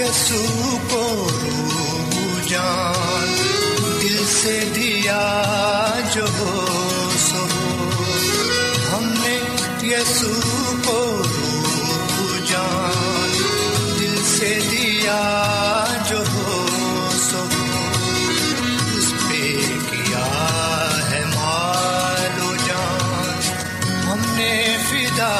یسوع کو روح جان دل سے دیا جو سو، ہم نے یسوع کو روح جان دل سے دیا جو سو، اس پہ کیا ہے مال و جان ہم نے فدا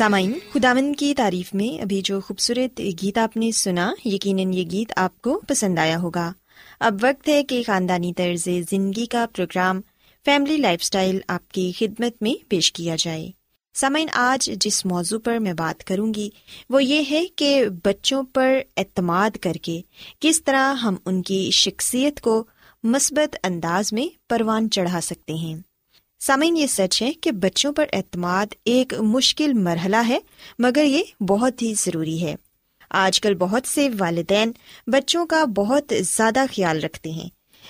سامعین، خداوند کی تعریف میں ابھی جو خوبصورت گیت آپ نے سنا، یقیناً یہ گیت آپ کو پسند آیا ہوگا۔ اب وقت ہے کہ خاندانی طرز زندگی کا پروگرام فیملی لائف سٹائل آپ کی خدمت میں پیش کیا جائے۔ سامعین، آج جس موضوع پر میں بات کروں گی وہ یہ ہے کہ بچوں پر اعتماد کر کے کس طرح ہم ان کی شخصیت کو مثبت انداز میں پروان چڑھا سکتے ہیں۔ سامعین، یہ سچ ہے کہ بچوں پر اعتماد ایک مشکل مرحلہ ہے، مگر یہ بہت ہی ضروری ہے۔ آج کل بہت سے والدین بچوں کا بہت زیادہ خیال رکھتے ہیں،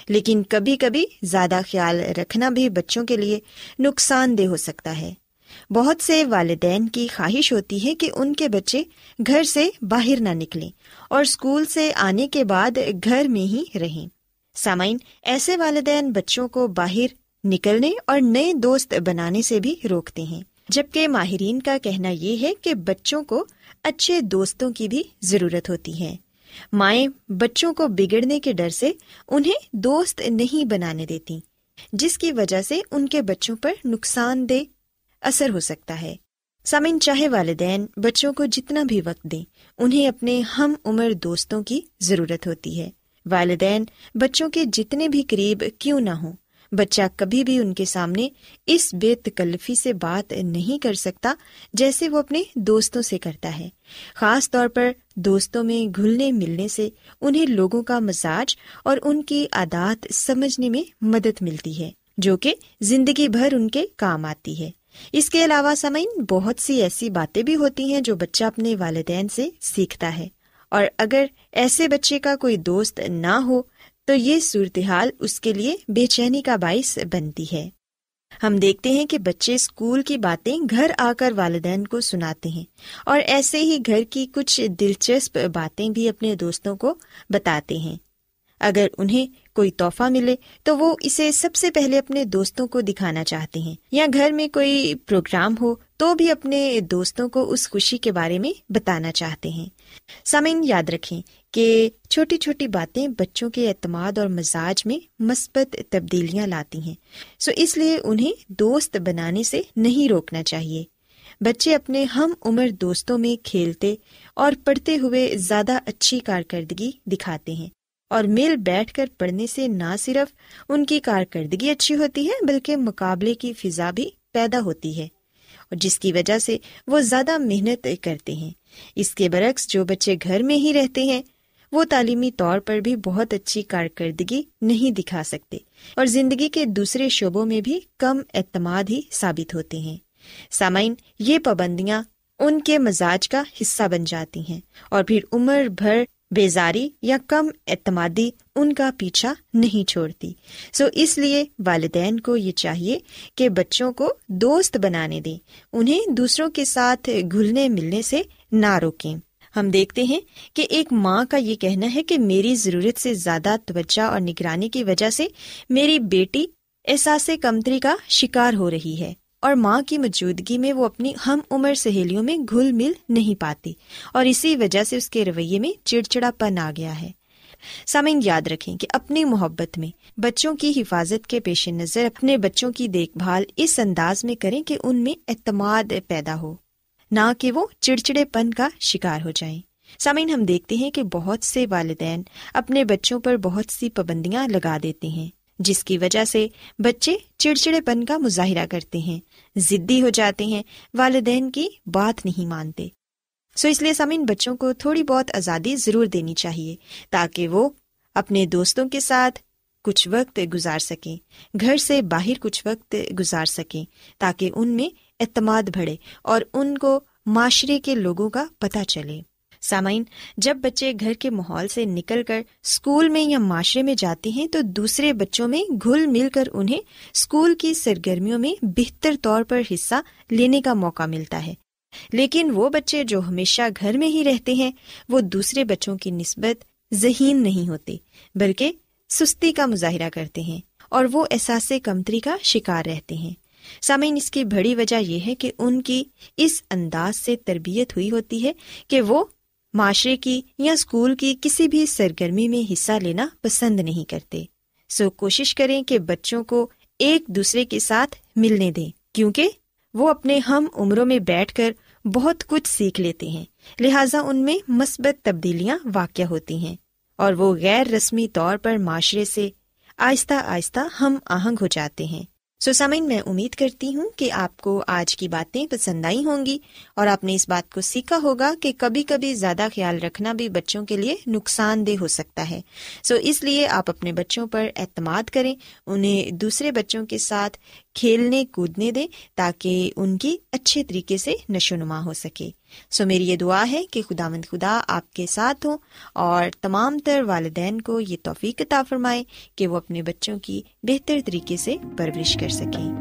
لیکن کبھی کبھی زیادہ خیال رکھنا بھی بچوں کے لیے نقصان دہ ہو سکتا ہے۔ بہت سے والدین کی خواہش ہوتی ہے کہ ان کے بچے گھر سے باہر نہ نکلیں اور اسکول سے آنے کے بعد گھر میں ہی رہیں۔ سامعین، ایسے والدین بچوں کو باہر نکلنے اور نئے دوست بنانے سے بھی روکتے ہیں، جبکہ ماہرین کا کہنا یہ ہے کہ بچوں کو اچھے دوستوں کی بھی ضرورت ہوتی ہے۔ مائیں بچوں کو بگڑنے کے ڈر سے انہیں دوست نہیں بنانے دیتی، جس کی وجہ سے ان کے بچوں پر نقصان دہ اثر ہو سکتا ہے۔ سامعین، چاہے والدین بچوں کو جتنا بھی وقت دیں، انہیں اپنے ہم عمر دوستوں کی ضرورت ہوتی ہے۔ والدین بچوں کے جتنے بھی قریب کیوں نہ ہوں، بچہ کبھی بھی ان کے سامنے اس بے تکلفی سے بات نہیں کر سکتا جیسے وہ اپنے دوستوں سے کرتا ہے۔ خاص طور پر دوستوں میں گھلنے ملنے سے انہیں لوگوں کا مزاج اور ان کی عادات سمجھنے میں مدد ملتی ہے، جو کہ زندگی بھر ان کے کام آتی ہے۔ اس کے علاوہ سامعین، بہت سی ایسی باتیں بھی ہوتی ہیں جو بچہ اپنے والدین سے سیکھتا ہے، اور اگر ایسے بچے کا کوئی دوست نہ ہو تو یہ صورتحال اس کے لیے بے چینی کا باعث بنتی ہے۔ ہم دیکھتے ہیں کہ بچے اسکول کی باتیں گھر آ کر والدین کو سناتے ہیں، اور ایسے ہی گھر کی کچھ دلچسپ باتیں بھی اپنے دوستوں کو بتاتے ہیں۔ اگر انہیں کوئی تحفہ ملے تو وہ اسے سب سے پہلے اپنے دوستوں کو دکھانا چاہتے ہیں، یا گھر میں کوئی پروگرام ہو تو بھی اپنے دوستوں کو اس خوشی کے بارے میں بتانا چاہتے ہیں۔ سامعین، یاد رکھیں کہ چھوٹی چھوٹی باتیں بچوں کے اعتماد اور مزاج میں مثبت تبدیلیاں لاتی ہیں، سو اس لیے انہیں دوست بنانے سے نہیں روکنا چاہیے۔ بچے اپنے ہم عمر دوستوں میں کھیلتے اور پڑھتے ہوئے زیادہ اچھی کارکردگی دکھاتے ہیں، اور مل بیٹھ کر پڑھنے سے نہ صرف ان کی کارکردگی اچھی ہوتی ہے بلکہ مقابلے کی فضا بھی پیدا ہوتی ہے، جس کی وجہ سے وہ زیادہ محنت کرتے ہیں۔ اس کے برعکس جو بچے گھر میں ہی رہتے ہیں وہ تعلیمی طور پر بھی بہت اچھی کارکردگی نہیں دکھا سکتے اور زندگی کے دوسرے شعبوں میں بھی کم اعتماد ہی ثابت ہوتے ہیں۔ سامعین، یہ پابندیاں ان کے مزاج کا حصہ بن جاتی ہیں اور پھر عمر بھر بیزاری یا کم اعتمادی ان کا پیچھا نہیں چھوڑتی۔ اس لیے والدین کو یہ چاہیے کہ بچوں کو دوست بنانے دیں، انہیں دوسروں کے ساتھ گھلنے ملنے سے نہ روکیں۔ ہم دیکھتے ہیں کہ ایک ماں کا یہ کہنا ہے کہ میری ضرورت سے زیادہ توجہ اور نگرانی کی وجہ سے میری بیٹی احساس کمتری کا شکار ہو رہی ہے، اور ماں کی موجودگی میں وہ اپنی ہم عمر سہیلیوں میں گھل مل نہیں پاتی اور اسی وجہ سے اس کے رویے میں چڑچڑا پن آ گیا ہے۔ سامعین، یاد رکھیں کہ اپنی محبت میں بچوں کی حفاظت کے پیش نظر اپنے بچوں کی دیکھ بھال اس انداز میں کریں کہ ان میں اعتماد پیدا ہو، نہ کہ وہ چڑچڑے پن کا شکار ہو جائیں۔ سامعین، ہم دیکھتے ہیں کہ بہت سے والدین اپنے بچوں پر بہت سی پابندیاں لگا دیتے ہیں جس کی وجہ سے بچے چڑچڑے پن کا مظاہرہ کرتے ہیں، ضدی ہو جاتے ہیں، والدین کی بات نہیں مانتے۔ اس لیے سامعین، بچوں کو تھوڑی بہت آزادی ضرور دینی چاہیے تاکہ وہ اپنے دوستوں کے ساتھ کچھ وقت گزار سکیں، گھر سے باہر کچھ وقت گزار سکیں، تاکہ ان میں اعتماد بڑھے اور ان کو معاشرے کے لوگوں کا پتہ چلے۔ سامعین، جب بچے گھر کے ماحول سے نکل کر اسکول میں یا معاشرے میں جاتے ہیں تو دوسرے بچوں میں گھل مل کر انہیں اسکول کی سرگرمیوں میں بہتر طور پر حصہ لینے کا موقع ملتا ہے، لیکن وہ بچے جو ہمیشہ گھر میں ہی رہتے ہیں وہ دوسرے بچوں کی نسبت ذہین نہیں ہوتے بلکہ سستی کا مظاہرہ کرتے ہیں اور وہ احساس کمتری کا شکار رہتے ہیں۔ سامعین، اس کی بڑی وجہ یہ ہے کہ ان کی اس انداز سے تربیت ہوئی ہوتی ہے کہ وہ معاشرے کی یا اسکول کی کسی بھی سرگرمی میں حصہ لینا پسند نہیں کرتے۔ کوشش کریں کہ بچوں کو ایک دوسرے کے ساتھ ملنے دیں، کیونکہ وہ اپنے ہم عمروں میں بیٹھ کر بہت کچھ سیکھ لیتے ہیں، لہٰذا ان میں مثبت تبدیلیاں واقع ہوتی ہیں اور وہ غیر رسمی طور پر معاشرے سے آہستہ آہستہ ہم آہنگ ہو جاتے ہیں۔ سامعین، میں امید کرتی ہوں کہ آپ کو آج کی باتیں پسند آئی ہوں گی اور آپ نے اس بات کو سیکھا ہوگا کہ کبھی کبھی زیادہ خیال رکھنا بھی بچوں کے لیے نقصان دہ ہو سکتا ہے۔ اس لیے آپ اپنے بچوں پر اعتماد کریں، انہیں دوسرے بچوں کے ساتھ کھیلنے کودنے دیں تاکہ ان کی اچھے طریقے سے نشو نما ہو سکے۔ میری یہ دعا ہے کہ خداوند خدا آپ کے ساتھ ہوں اور تمام تر والدین کو یہ توفیق عطا فرمائے کہ وہ اپنے بچوں کی بہتر طریقے سے پرورش کر سکیں۔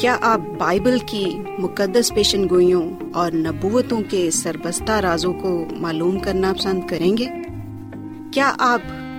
کیا آپ بائبل کی مقدس پیشن گوئیوں اور نبوتوں کے سربستہ رازوں کو معلوم کرنا پسند کریں گے؟ کیا آپ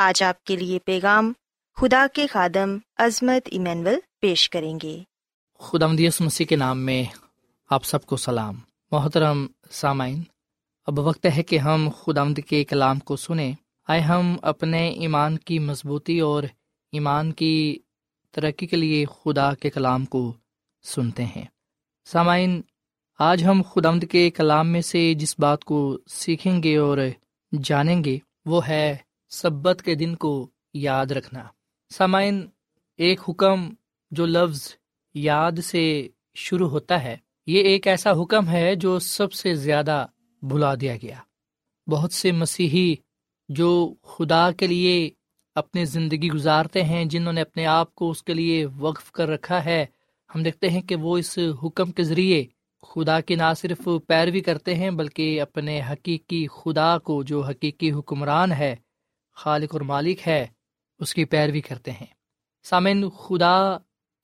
آج آپ کے لیے پیغام خدا کے خادم عظمت ایمینول پیش کریں گے۔ خداوند یسوع مسیح کے نام میں آپ سب کو سلام۔ محترم سامعین، اب وقت ہے کہ ہم خداوند کے کلام کو سنیں۔ آئے ہم اپنے ایمان کی مضبوطی اور ایمان کی ترقی کے لیے خدا کے کلام کو سنتے ہیں۔ سامعین، آج ہم خداوند کے کلام میں سے جس بات کو سیکھیں گے اور جانیں گے وہ ہے سبت کے دن کو یاد رکھنا۔ سامعین، ایک حکم جو لفظ یاد سے شروع ہوتا ہے، یہ ایک ایسا حکم ہے جو سب سے زیادہ بھلا دیا گیا۔ بہت سے مسیحی جو خدا کے لیے اپنی زندگی گزارتے ہیں، جنہوں نے اپنے آپ کو اس کے لیے وقف کر رکھا ہے، ہم دیکھتے ہیں کہ وہ اس حکم کے ذریعے خدا کی نہ صرف پیروی کرتے ہیں بلکہ اپنے حقیقی خدا کو، جو حقیقی حکمران ہے، خالق اور مالک ہے، اس کی پیروی کرتے ہیں۔ سامعین، خدا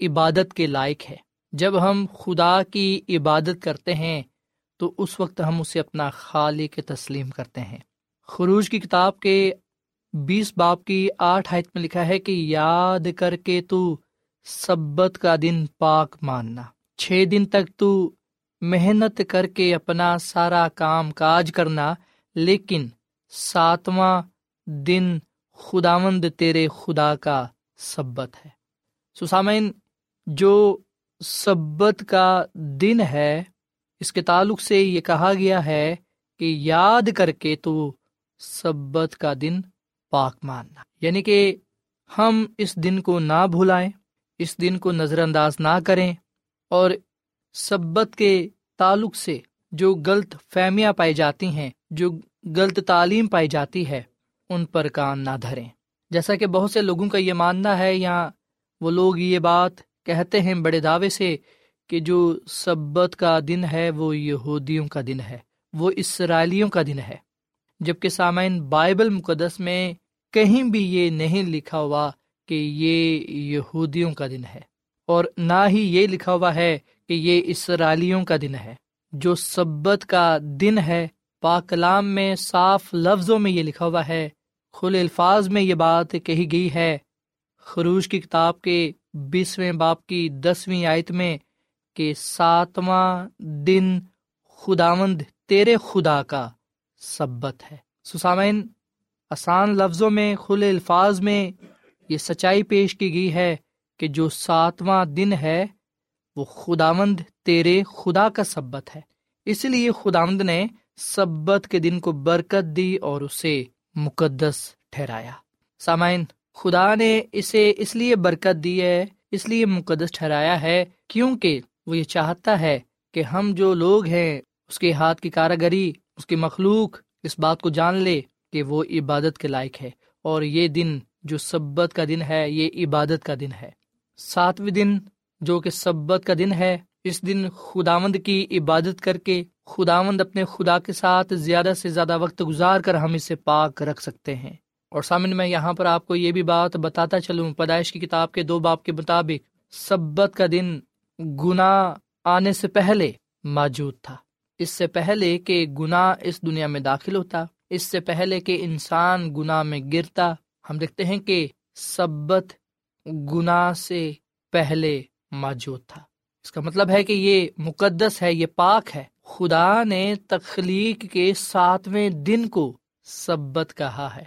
عبادت کے لائق ہے۔ جب ہم خدا کی عبادت کرتے ہیں تو اس وقت ہم اسے اپنا خالق تسلیم کرتے ہیں۔ خروج کی کتاب کے 20 باب کی 8 آیت میں لکھا ہے کہ یاد کر کے تو سبت کا دن پاک ماننا، 6 دن تک تو محنت کر کے اپنا سارا کام کاج کرنا، لیکن 7واں دن خداوند تیرے خدا کا سبت ہے۔ سامعین، جو سبت کا دن ہے اس کے تعلق سے یہ کہا گیا ہے کہ یاد کر کے تو سبت کا دن پاک ماننا، یعنی کہ ہم اس دن کو نہ بھلائیں، اس دن کو نظر انداز نہ کریں، اور سبت کے تعلق سے جو غلط فہمیاں پائی جاتی ہیں، جو غلط تعلیم پائی جاتی ہے، ان پر کان نہ دھریں۔ جیسا کہ بہت سے لوگوں کا یہ ماننا ہے، یا وہ لوگ یہ بات کہتے ہیں بڑے دعوے سے کہ جو سبت کا دن ہے وہ یہودیوں کا دن ہے، وہ اسرائیلیوں کا دن ہے، جبکہ سامعین، بائبل مقدس میں کہیں بھی یہ نہیں لکھا ہوا کہ یہ یہودیوں کا دن ہے، اور نہ ہی یہ لکھا ہوا ہے کہ یہ اسرائیلیوں کا دن ہے۔ جو سبت کا دن ہے، پاک کلام میں صاف لفظوں میں یہ لکھا ہوا ہے، کھلے الفاظ میں یہ بات کہی گئی ہے۔ خروج کی کتاب کے 20ویں باب کی 10ویں آیت میں کہ 7واں دن خداوند تیرے خدا کا سبت ہے۔ سامعین، آسان لفظوں میں، کھلے الفاظ میں یہ سچائی پیش کی گئی ہے کہ جو 7واں دن ہے وہ خداوند تیرے خدا کا سبت ہے۔ اس لیے خداوند نے سبت کے دن کو برکت دی اور اسے مقدس ٹھہرایا۔ سامعین، خدا نے اسے اس لیے برکت دی ہے، اس لیے مقدس ٹھہرایا ہے، کیونکہ وہ یہ چاہتا ہے کہ ہم جو لوگ ہیں، اس کے ہاتھ کی کاراگری، اس کی مخلوق اس بات کو جان لے کہ وہ عبادت کے لائق ہے، اور یہ دن جو سبت کا دن ہے یہ عبادت کا دن ہے۔ 7ویں دن جو کہ سبت کا دن ہے، اس دن خداوند کی عبادت کر کے خداوند اپنے خدا کے ساتھ زیادہ سے زیادہ وقت گزار کر ہم اسے پاک رکھ سکتے ہیں۔ اور سامن، میں یہاں پر آپ کو یہ بھی بات بتاتا چلوں، پیدائش کی کتاب کے 2 باب کے مطابق سبت کا دن گناہ آنے سے پہلے موجود تھا۔ اس سے پہلے کہ گناہ اس دنیا میں داخل ہوتا، اس سے پہلے کہ انسان گناہ میں گرتا، ہم دیکھتے ہیں کہ سبت گناہ سے پہلے موجود تھا۔ اس کا مطلب ہے کہ یہ مقدس ہے، یہ پاک ہے۔ خدا نے تخلیق کے 7ویں دن کو سبت کہا ہے۔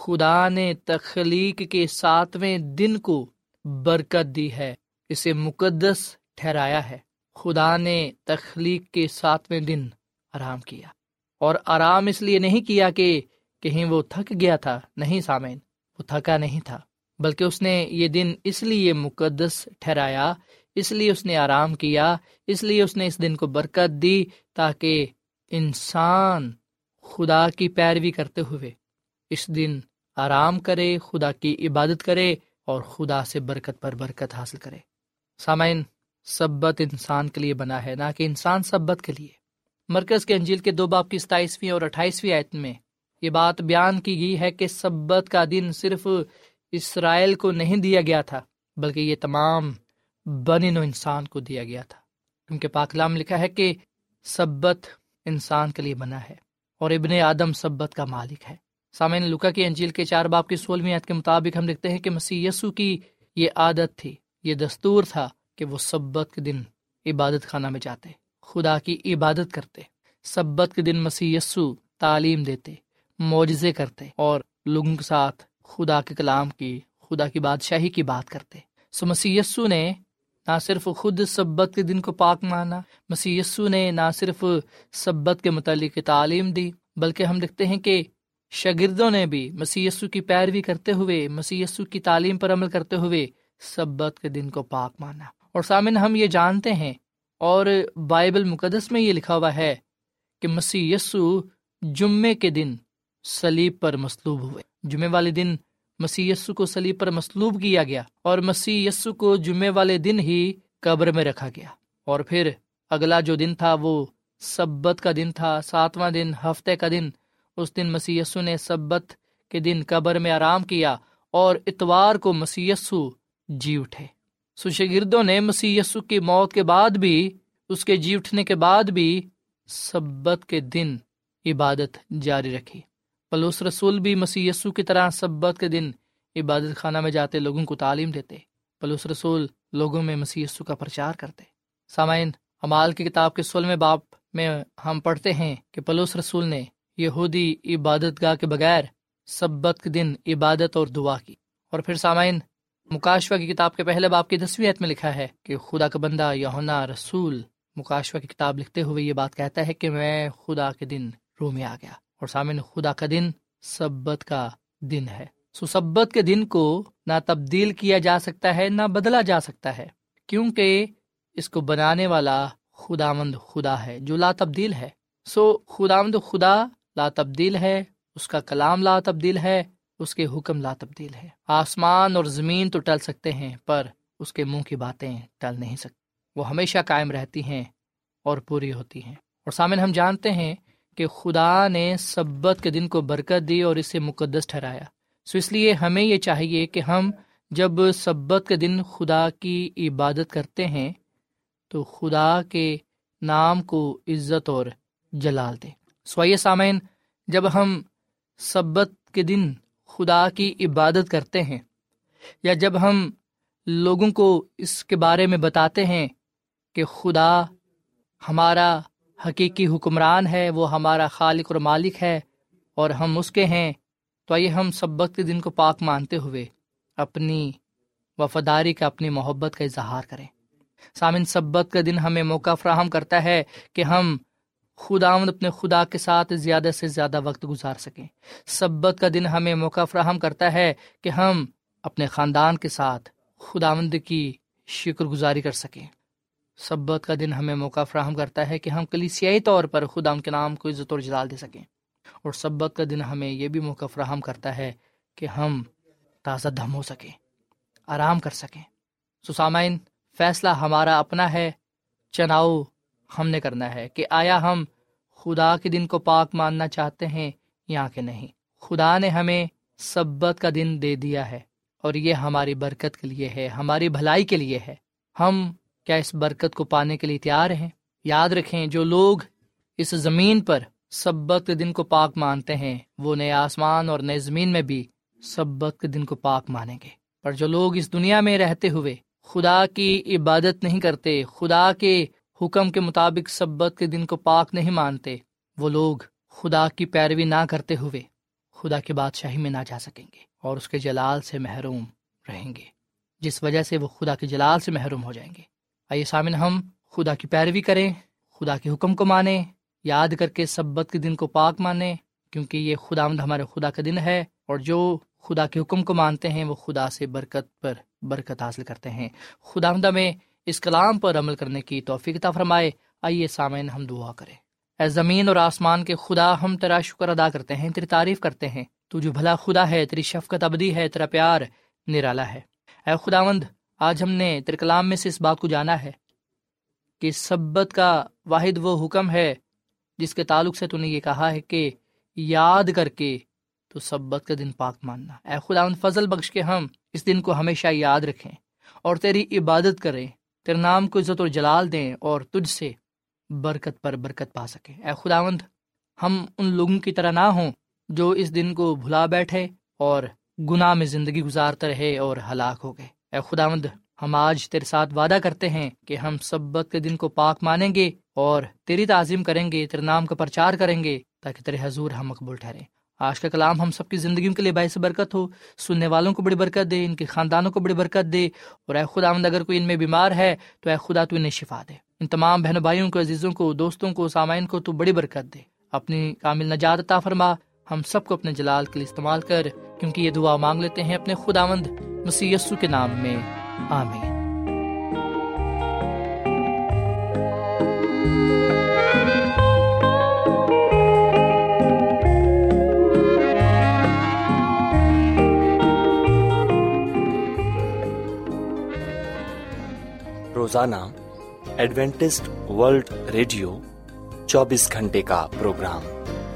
خدا نے تخلیق کے 7ویں دن کو برکت دی ہے، اسے مقدس ٹھہرایا ہے۔ خدا نے تخلیق کے 7ویں دن آرام کیا، اور آرام اس لیے نہیں کیا کہ کہیں وہ تھک گیا تھا، نہیں سامعین، وہ تھکا نہیں تھا، بلکہ اس نے یہ دن اس لیے مقدس ٹھہرایا، اس لیے اس نے آرام کیا، اس لیے اس نے اس دن کو برکت دی، تاکہ انسان خدا کی پیروی کرتے ہوئے اس دن آرام کرے، خدا کی عبادت کرے، اور خدا سے برکت پر برکت حاصل کرے۔ سامعین، سبت انسان کے لیے بنا ہے، نہ کہ انسان سبت کے لیے۔ مرکز کے انجیل کے 2 باب کی 27ویں اور 28ویں آیت میں یہ بات بیان کی گئی ہے کہ سبت کا دن صرف اسرائیل کو نہیں دیا گیا تھا، بلکہ یہ تمام بنی نوع انسان کو دیا گیا تھا، کیونکہ پاک کلام میں لکھا ہے کہ سبت انسان کے لیے بنا ہے، اور ابن آدم سبت کا مالک ہے۔ سامعین، لوکا کی انجیل کے 4 باب کی 16ویں آیت کے مطابق ہم دیکھتے ہیں کہ مسیح یسوع کی یہ عادت تھی، یہ دستور تھا کہ وہ سبت کے دن عبادت خانہ میں جاتے، خدا کی عبادت کرتے۔ سبت کے دن مسیح یسوع تعلیم دیتے، معجزے کرتے اور لوگوں کے ساتھ خدا کے کلام کی، خدا کی بادشاہی کی بات کرتے۔ سو مسیح یسوع نے نہ صرف خود سبت کے دن کو پاک مانا، مسیح یسوع نے نہ صرف سبت کے متعلق تعلیم دی، بلکہ ہم دیکھتے ہیں کہ شاگردوں نے بھی مسیح یسوع کی پیروی کرتے ہوئے، مسیح یسوع کی تعلیم پر عمل کرتے ہوئے سبت کے دن کو پاک مانا۔ اور سامنے ہم یہ جانتے ہیں اور بائبل مقدس میں یہ لکھا ہوا ہے کہ مسیح یسوع جمعے کے دن صلیب پر مصلوب ہوئے۔ جمعے والے دن مسیح یسوع کو صلیب پر مصلوب کیا گیا اور مسیح یسوع کو جمعے والے دن ہی قبر میں رکھا گیا، اور پھر اگلا جو دن تھا وہ سبت کا دن تھا، 7واں دن، ہفتے کا دن۔ اس دن مسیح یسوع نے سبت کے دن قبر میں آرام کیا اور اتوار کو مسیح یسوع جی اٹھے۔ سو شاگردوں نے مسیح یسوع کی موت کے بعد بھی، اس کے جی اٹھنے کے بعد بھی سبت کے دن عبادت جاری رکھی۔ پلوس رسول بھی مسیح یسوع کی طرح سبت کے دن عبادت خانہ میں جاتے، لوگوں کو تعلیم دیتے۔ پلوس رسول لوگوں میں مسیح یسوع کا پرچار کرتے۔ سامعین، اعمال کی کتاب کے 16ویں باب میں ہم پڑھتے ہیں کہ پلوس رسول نے یہودی عبادت گاہ کے بغیر سبت کے دن عبادت اور دعا کی۔ اور پھر سامعین، مکاشفہ کی کتاب کے 1 باب کی 10ویں آیت میں لکھا ہے کہ خدا کا بندہ یوحنا رسول مکاشفہ کی کتاب لکھتے ہوئے یہ بات کہتا ہے کہ میں خدا کے دن روح میں آ گیا۔ اور سامعین، خدا کا دن سبت کا دن ہے۔ سو سبت کے دن کو نہ تبدیل کیا جا سکتا ہے، نہ بدلا جا سکتا ہے، کیونکہ اس کو بنانے والا خداوند خدا ہے جو لا تبدیل ہے۔ سو خداوند خدا لا تبدیل ہے، اس کا کلام لا تبدیل ہے، اس کے حکم لا تبدیل ہے۔ آسمان اور زمین تو ٹل سکتے ہیں پر اس کے منہ کی باتیں ٹل نہیں سکتی، وہ ہمیشہ قائم رہتی ہیں اور پوری ہوتی ہیں۔ اور سامنے ہم جانتے ہیں کہ خدا نے سبت کے دن کو برکت دی اور اسے مقدس ٹھہرایا۔ سو اس لیے ہمیں یہ چاہیے کہ ہم جب سبت کے دن خدا کی عبادت کرتے ہیں تو خدا کے نام کو عزت اور جلال دیں۔ سوائے سامعین، جب ہم سبت کے دن خدا کی عبادت کرتے ہیں یا جب ہم لوگوں کو اس کے بارے میں بتاتے ہیں کہ خدا ہمارا حقیقی حکمران ہے، وہ ہمارا خالق اور مالک ہے اور ہم اس کے ہیں، تو آئیے ہم سبت کے دن کو پاک مانتے ہوئے اپنی وفاداری کا، اپنی محبت کا اظہار کریں۔ سامن، سبت کا دن ہمیں موقع فراہم کرتا ہے کہ ہم خداوند اپنے خدا کے ساتھ زیادہ سے زیادہ وقت گزار سکیں۔ سبت کا دن ہمیں موقع فراہم کرتا ہے کہ ہم اپنے خاندان کے ساتھ خداوند کی شکر گزاری کر سکیں۔ سبت کا دن ہمیں موقع فراہم کرتا ہے کہ ہم کلیسیائی طور پر خدا کے نام کو عزت اور جلال دے سکیں۔ اور سبت کا دن ہمیں یہ بھی موقع فراہم کرتا ہے کہ ہم تازہ دم ہو سکیں، آرام کر سکیں۔ سو سامعین، فیصلہ ہمارا اپنا ہے، چناؤ ہم نے کرنا ہے کہ آیا ہم خدا کے دن کو پاک ماننا چاہتے ہیں یا کہ نہیں۔ خدا نے ہمیں سبت کا دن دے دیا ہے اور یہ ہماری برکت کے لیے ہے، ہماری بھلائی کے لیے ہے۔ ہم کیا اس برکت کو پانے کے لیے تیار ہیں؟ یاد رکھیں، جو لوگ اس زمین پر سبت کے دن کو پاک مانتے ہیں وہ نئے آسمان اور نئے زمین میں بھی سبت کے دن کو پاک مانیں گے، پر جو لوگ اس دنیا میں رہتے ہوئے خدا کی عبادت نہیں کرتے، خدا کے حکم کے مطابق سبت کے دن کو پاک نہیں مانتے، وہ لوگ خدا کی پیروی نہ کرتے ہوئے خدا کی بادشاہی میں نہ جا سکیں گے اور اس کے جلال سے محروم رہیں گے، جس وجہ سے وہ خدا کے جلال سے محروم ہو جائیں گے۔ آئیے سامن، ہم خدا کی پیروی کریں، خدا کے حکم کو مانیں، یاد کر کے سبت کے دن کو پاک مانیں، کیونکہ یہ خداوند ہمارے خدا کا دن ہے، اور جو خدا کے حکم کو مانتے ہیں وہ خدا سے برکت پر برکت حاصل کرتے ہیں۔ خداوند ہمیں اس کلام پر عمل کرنے کی توفیق عطا فرمائے۔ آئیے سامعین، ہم دعا کریں۔ اے زمین اور آسمان کے خدا، ہم تیرا شکر ادا کرتے ہیں، تیری تعریف کرتے ہیں، تو جو بھلا خدا ہے، تیری شفقت ابدی ہے، تیرا پیار نرالا ہے۔ اے خداوند، آج ہم نے تیرے کلام میں سے اس بات کو جانا ہے کہ سبت کا واحد وہ حکم ہے جس کے تعلق سے تو نے یہ کہا ہے کہ یاد کر کے تو سبت کا دن پاک ماننا۔ اے خداوند، فضل بخش کے ہم اس دن کو ہمیشہ یاد رکھیں اور تیری عبادت کریں، تیرے نام کو عزت اور جلال دیں اور تجھ سے برکت پر برکت پا سکیں۔ اے خداوند، ہم ان لوگوں کی طرح نہ ہوں جو اس دن کو بھلا بیٹھے اور گناہ میں زندگی گزارتا رہے اور ہلاک ہو گئے۔ اے خداوند، ہم آج تیرے ساتھ وعدہ کرتے ہیں کہ ہم سبت کے دن کو پاک مانیں گے اور تیری تعظیم کریں گے، تیرے نام کا پرچار کریں گے، تاکہ تیرے حضور ہم مقبول ٹھہریں۔ آج کا کلام ہم سب کی زندگیوں کے لیے باعث برکت ہو، سننے والوں کو بڑی برکت دے، ان کے خاندانوں کو بڑی برکت دے، اور اے خداوند اگر کوئی ان میں بیمار ہے تو اے خدا تو انہیں شفا دے۔ ان تمام بہنوں بھائیوں کو، عزیزوں کو، دوستوں کو، سامعین کو تو بڑی برکت دے، اپنی کامل نجات عطا فرما۔ ہم سب کو اپنے جلال کے لیے استعمال کر، کیونکہ یہ دعا مانگ لیتے ہیں اپنے خداوند مسیح یسوع کے نام میں، آمین۔ روزانہ ایڈوینٹسٹ ورلڈ ریڈیو 24 گھنٹے کا پروگرام